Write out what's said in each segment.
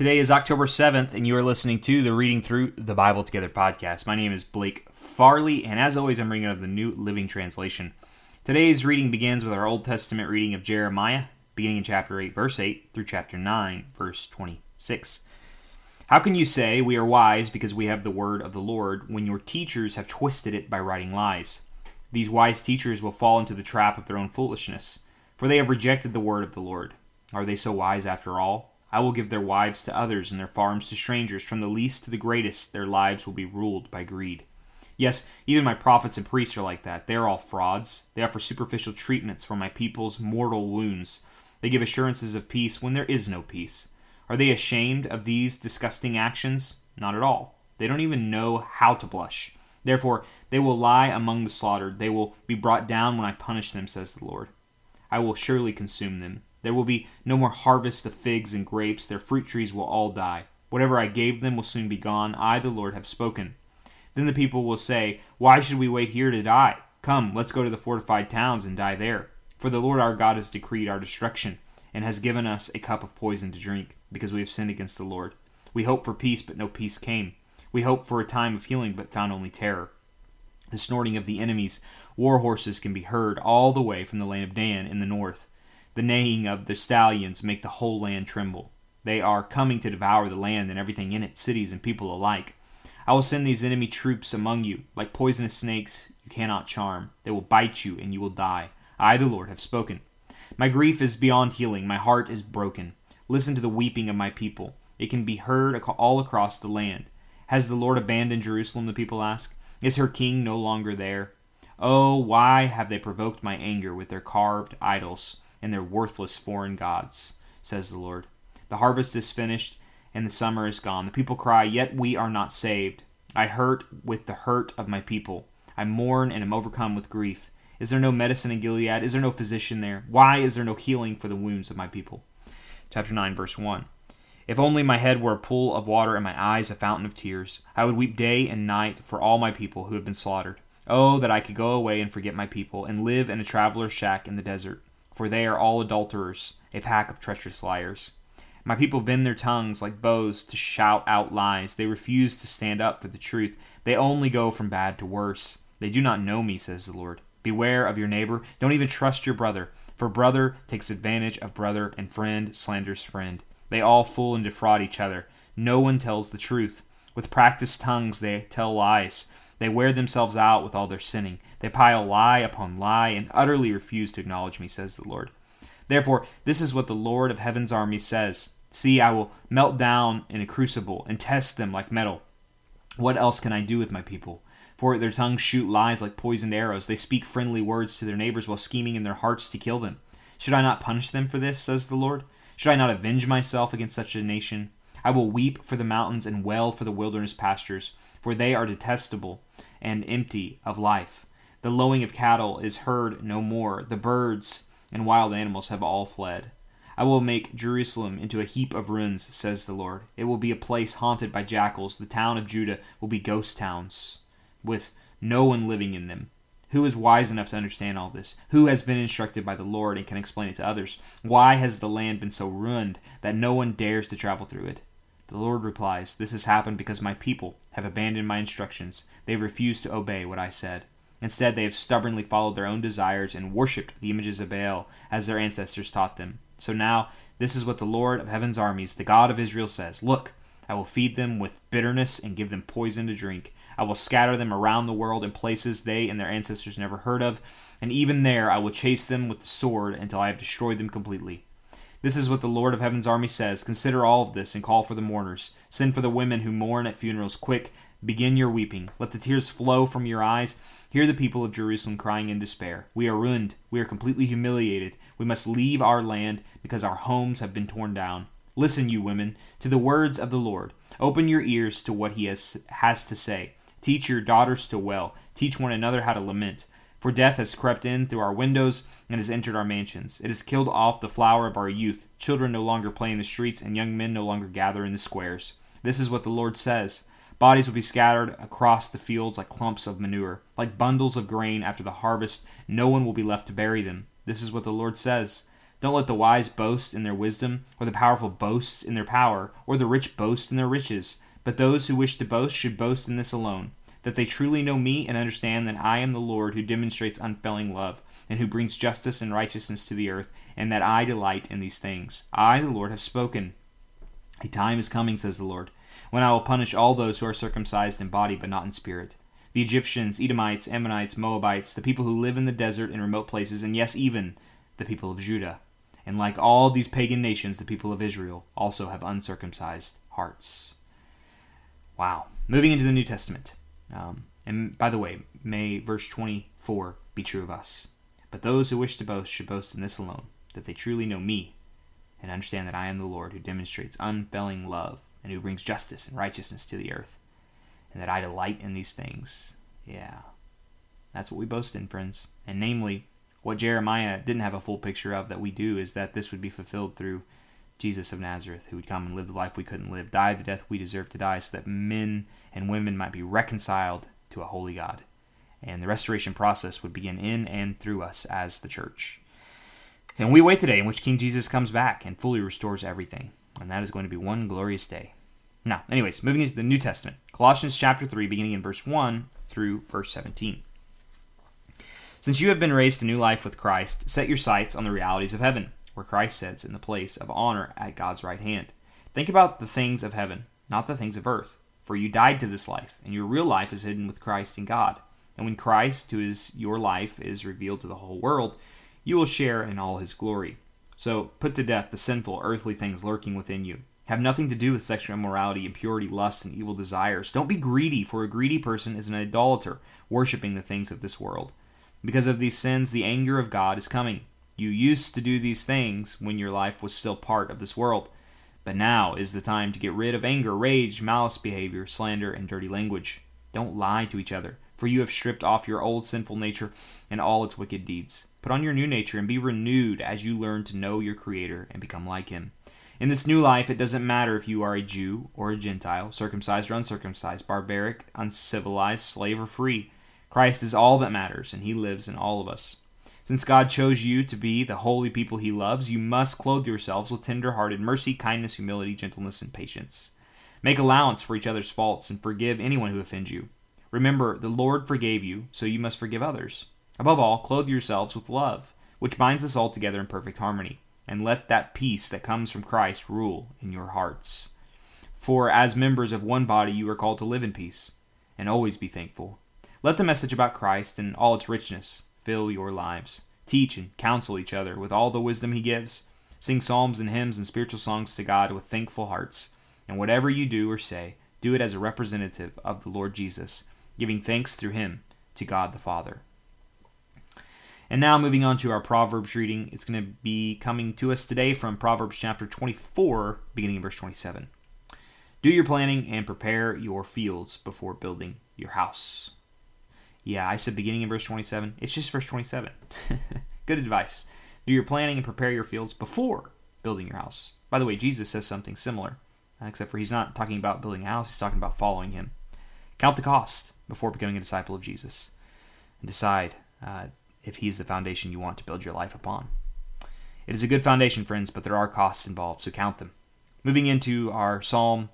Today is October 7th, and you are listening to the Reading Through the Bible Together podcast. My name is Blake Farley, and as always, I'm reading out of the New Living Translation. Today's reading begins with our Old Testament reading of Jeremiah, beginning in chapter 8, verse 8, through chapter 9, verse 26. How can you say, "We are wise because we have the word of the Lord," when your teachers have twisted it by writing lies? These wise teachers will fall into the trap of their own foolishness, for they have rejected the word of the Lord. Are they so wise after all? I will give their wives to others and their farms to strangers. From the least to the greatest, their lives will be ruled by greed. Yes, even my prophets and priests are like that. They are all frauds. They offer superficial treatments for my people's mortal wounds. They give assurances of peace when there is no peace. Are they ashamed of these disgusting actions? Not at all. They don't even know how to blush. Therefore, they will lie among the slaughtered. They will be brought down when I punish them, says the Lord. I will surely consume them. There will be no more harvest of figs and grapes. Their fruit trees will all die. Whatever I gave them will soon be gone. I, the Lord, have spoken. Then the people will say, "Why should we wait here to die? Come, let's go to the fortified towns and die there." For the Lord our God has decreed our destruction and has given us a cup of poison to drink, because we have sinned against the Lord. We hoped for peace, but no peace came. We hoped for a time of healing, but found only terror. The snorting of the enemy's war horses can be heard all the way from the land of Dan in the north. The neighing of the stallions make the whole land tremble. They are coming to devour the land and everything in it, cities and people alike. I will send these enemy troops among you, like poisonous snakes you cannot charm. They will bite you, and you will die. I, the Lord, have spoken. My grief is beyond healing. My heart is broken. Listen to the weeping of my people. It can be heard all across the land. Has the Lord abandoned Jerusalem, the people ask? Is her king no longer there? Oh, why have they provoked my anger with their carved idols and their worthless foreign gods, says the Lord. The harvest is finished, and the summer is gone. The people cry, yet we are not saved. I hurt with the hurt of my people. I mourn and am overcome with grief. Is there no medicine in Gilead? Is there no physician there? Why is there no healing for the wounds of my people? Chapter 9, verse 1. If only my head were a pool of water and my eyes a fountain of tears, I would weep day and night for all my people who have been slaughtered. Oh, that I could go away and forget my people, and live in a traveler's shack in the desert. For they are all adulterers, a pack of treacherous liars. My people bend their tongues like bows to shout out lies. They refuse to stand up for the truth. They only go from bad to worse. They do not know me, says the Lord. Beware of your neighbor. Don't even trust your brother, for brother takes advantage of brother, and friend slanders friend. They all fool and defraud each other. No one tells the truth. With practiced tongues they tell lies. They wear themselves out with all their sinning. They pile lie upon lie and utterly refuse to acknowledge me, says the Lord. Therefore, this is what the Lord of heaven's army says. See, I will melt down in a crucible and test them like metal. What else can I do with my people? For their tongues shoot lies like poisoned arrows. They speak friendly words to their neighbors while scheming in their hearts to kill them. Should I not punish them for this, says the Lord? Should I not avenge myself against such a nation? I will weep for the mountains and wail for the wilderness pastures, for they are detestable and empty of life. The lowing of cattle is heard no more. The birds and wild animals have all fled. I will make Jerusalem into a heap of ruins, says the Lord. It will be a place haunted by jackals. The town of Judah will be ghost towns, with no one living in them. Who is wise enough to understand all this? Who has been instructed by the Lord and can explain it to others? Why has the land been so ruined that no one dares to travel through it? The Lord replies, this has happened because my people have abandoned my instructions. They have refused to obey what I said. Instead, they have stubbornly followed their own desires and worshipped the images of Baal as their ancestors taught them. So now, this is what the Lord of heaven's armies, the God of Israel, says. Look, I will feed them with bitterness and give them poison to drink. I will scatter them around the world in places they and their ancestors never heard of, and even there I will chase them with the sword until I have destroyed them completely. This is what the Lord of heaven's army says. Consider all of this and call for the mourners. Send for the women who mourn at funerals. Quick, begin your weeping. Let the tears flow from your eyes. Hear the people of Jerusalem crying in despair. We are ruined. We are completely humiliated. We must leave our land because our homes have been torn down. Listen, you women, to the words of the Lord. Open your ears to what he has to say. Teach your daughters to wail. Teach one another how to lament. For death has crept in through our windows and has entered our mansions. It has killed off the flower of our youth. Children no longer play in the streets, and young men no longer gather in the squares. This is what the Lord says. Bodies will be scattered across the fields like clumps of manure, like bundles of grain after the harvest. No one will be left to bury them. This is what the Lord says. Don't let the wise boast in their wisdom, or the powerful boast in their power, or the rich boast in their riches. But those who wish to boast should boast in this alone, that they truly know me and understand that I am the Lord who demonstrates unfailing love, and who brings justice and righteousness to the earth, and that I delight in these things. I, the Lord, have spoken. A time is coming, says the Lord, when I will punish all those who are circumcised in body but not in spirit. The Egyptians, Edomites, Ammonites, Moabites, the people who live in the desert and remote places, and yes, even the people of Judah. And like all these pagan nations, the people of Israel also have uncircumcised hearts. Wow. Moving into the New Testament. And by the way, may verse 24 be true of us. But those who wish to boast should boast in this alone, that they truly know me and understand that I am the Lord who demonstrates unfailing love and who brings justice and righteousness to the earth, and that I delight in these things. Yeah, that's what we boast in, friends. And namely, what Jeremiah didn't have a full picture of that we do is that this would be fulfilled through Jesus of Nazareth, who would come and live the life we couldn't live, die the death we deserve to die, so that men and women might be reconciled to a holy God. And the restoration process would begin in and through us as the church. And we wait the day in which King Jesus comes back and fully restores everything. And that is going to be one glorious day. Now, anyways, moving into the New Testament. Colossians chapter 3, beginning in verse 1 through verse 17. Since you have been raised to new life with Christ, set your sights on the realities of heaven, where Christ sits in the place of honor at God's right hand. Think about the things of heaven, not the things of earth. For you died to this life, and your real life is hidden with Christ in God. And when Christ, who is your life, is revealed to the whole world, you will share in all his glory. So put to death the sinful, earthly things lurking within you. Have nothing to do with sexual immorality, impurity, lust, and evil desires. Don't be greedy, for a greedy person is an idolater, worshiping the things of this world. Because of these sins, the anger of God is coming. You used to do these things when your life was still part of this world. But now is the time to get rid of anger, rage, malice behavior, slander, and dirty language. Don't lie to each other. For you have stripped off your old sinful nature and all its wicked deeds. Put on your new nature and be renewed as you learn to know your Creator and become like Him. In this new life, it doesn't matter if you are a Jew or a Gentile, circumcised or uncircumcised, barbaric, uncivilized, slave or free. Christ is all that matters, and He lives in all of us. Since God chose you to be the holy people He loves, you must clothe yourselves with tender-hearted mercy, kindness, humility, gentleness, and patience. Make allowance for each other's faults and forgive anyone who offends you. Remember, the Lord forgave you, so you must forgive others. Above all, clothe yourselves with love, which binds us all together in perfect harmony, and let that peace that comes from Christ rule in your hearts. For as members of one body you are called to live in peace, and always be thankful. Let the message about Christ and all its richness fill your lives. Teach and counsel each other with all the wisdom He gives. Sing psalms and hymns and spiritual songs to God with thankful hearts. And whatever you do or say, do it as a representative of the Lord Jesus, giving thanks through Him to God the Father. And now moving on to our Proverbs reading. It's going to be coming to us today from Proverbs chapter 24, beginning in verse 27. Do your planning and prepare your fields before building your house. Yeah, I said beginning in verse 27. It's just verse 27. Good advice. Do your planning and prepare your fields before building your house. By the way, Jesus says something similar, except for He's not talking about building a house. He's talking about following Him. Count the cost before becoming a disciple of Jesus, and decide if He is the foundation you want to build your life upon. It is a good foundation, friends, but there are costs involved, so count them. Moving into our psalm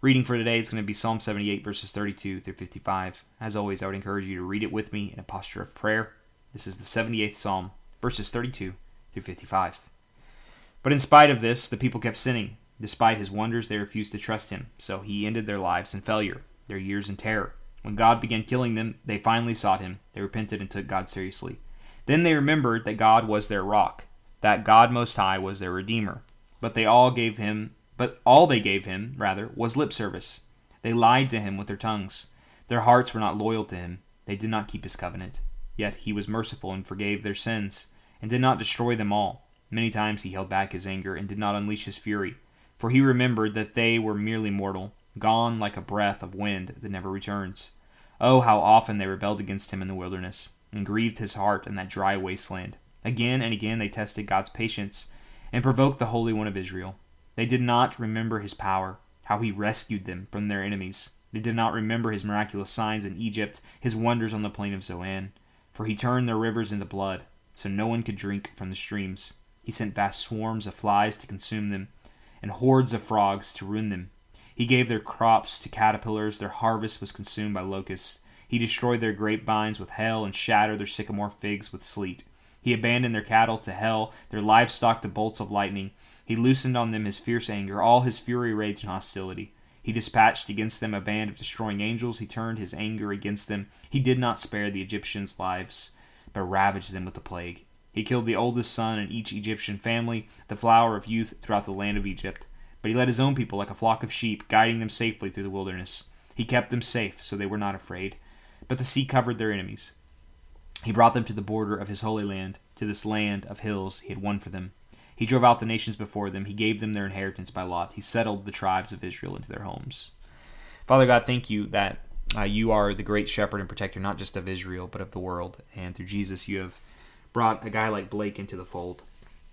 reading for today, it's going to be Psalm 78, verses 32 through 55. As always, I would encourage you to read it with me in a posture of prayer. This is the 78th Psalm, verses 32 through 55. But in spite of this, the people kept sinning. Despite His wonders, they refused to trust Him, so He ended their lives in failure, their years in terror. When God began killing them, they finally sought Him. They repented and took God seriously. Then they remembered that God was their rock, that God Most High was their Redeemer. But all they gave Him, was lip service. They lied to Him with their tongues. Their hearts were not loyal to Him. They did not keep His covenant. Yet He was merciful and forgave their sins, and did not destroy them all. Many times He held back His anger and did not unleash His fury, for He remembered that they were merely mortal, gone like a breath of wind that never returns. Oh, how often they rebelled against Him in the wilderness, and grieved His heart in that dry wasteland. Again and again they tested God's patience, and provoked the Holy One of Israel. They did not remember His power, how He rescued them from their enemies. They did not remember His miraculous signs in Egypt, His wonders on the plain of Zoan. For He turned their rivers into blood, so no one could drink from the streams. He sent vast swarms of flies to consume them, and hordes of frogs to ruin them. He gave their crops to caterpillars, their harvest was consumed by locusts. He destroyed their grapevines with hail and shattered their sycamore figs with sleet. He abandoned their cattle to hell, their livestock to bolts of lightning. He loosened on them his fierce anger, all his fury, rage, and hostility. He dispatched against them a band of destroying angels. He turned his anger against them. He did not spare the Egyptians' lives, but ravaged them with the plague. He killed the oldest son in each Egyptian family, the flower of youth throughout the land of Egypt. But he led his own people like a flock of sheep, guiding them safely through the wilderness. He kept them safe, so they were not afraid. But the sea covered their enemies. He brought them to the border of his holy land, to this land of hills he had won for them. He drove out the nations before them. He gave them their inheritance by lot. He settled the tribes of Israel into their homes. Father God, thank you that you are the great shepherd and protector, not just of Israel, but of the world. And through Jesus, you have brought a guy like Blake into the fold.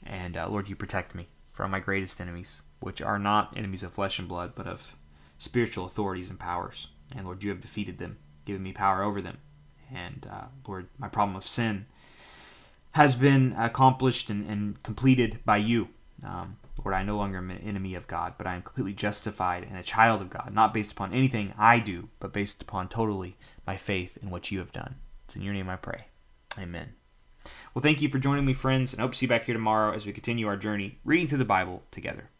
And Lord, you protect me from my greatest enemies, which are not enemies of flesh and blood, but of spiritual authorities and powers. And Lord, you have defeated them, given me power over them. And Lord, my problem of sin has been accomplished and completed by you. Lord, I no longer am an enemy of God, but I am completely justified and a child of God, not based upon anything I do, but based upon totally my faith in what you have done. It's in your name I pray. Amen. Well, thank you for joining me, friends, and I hope to see you back here tomorrow as we continue our journey reading through the Bible together.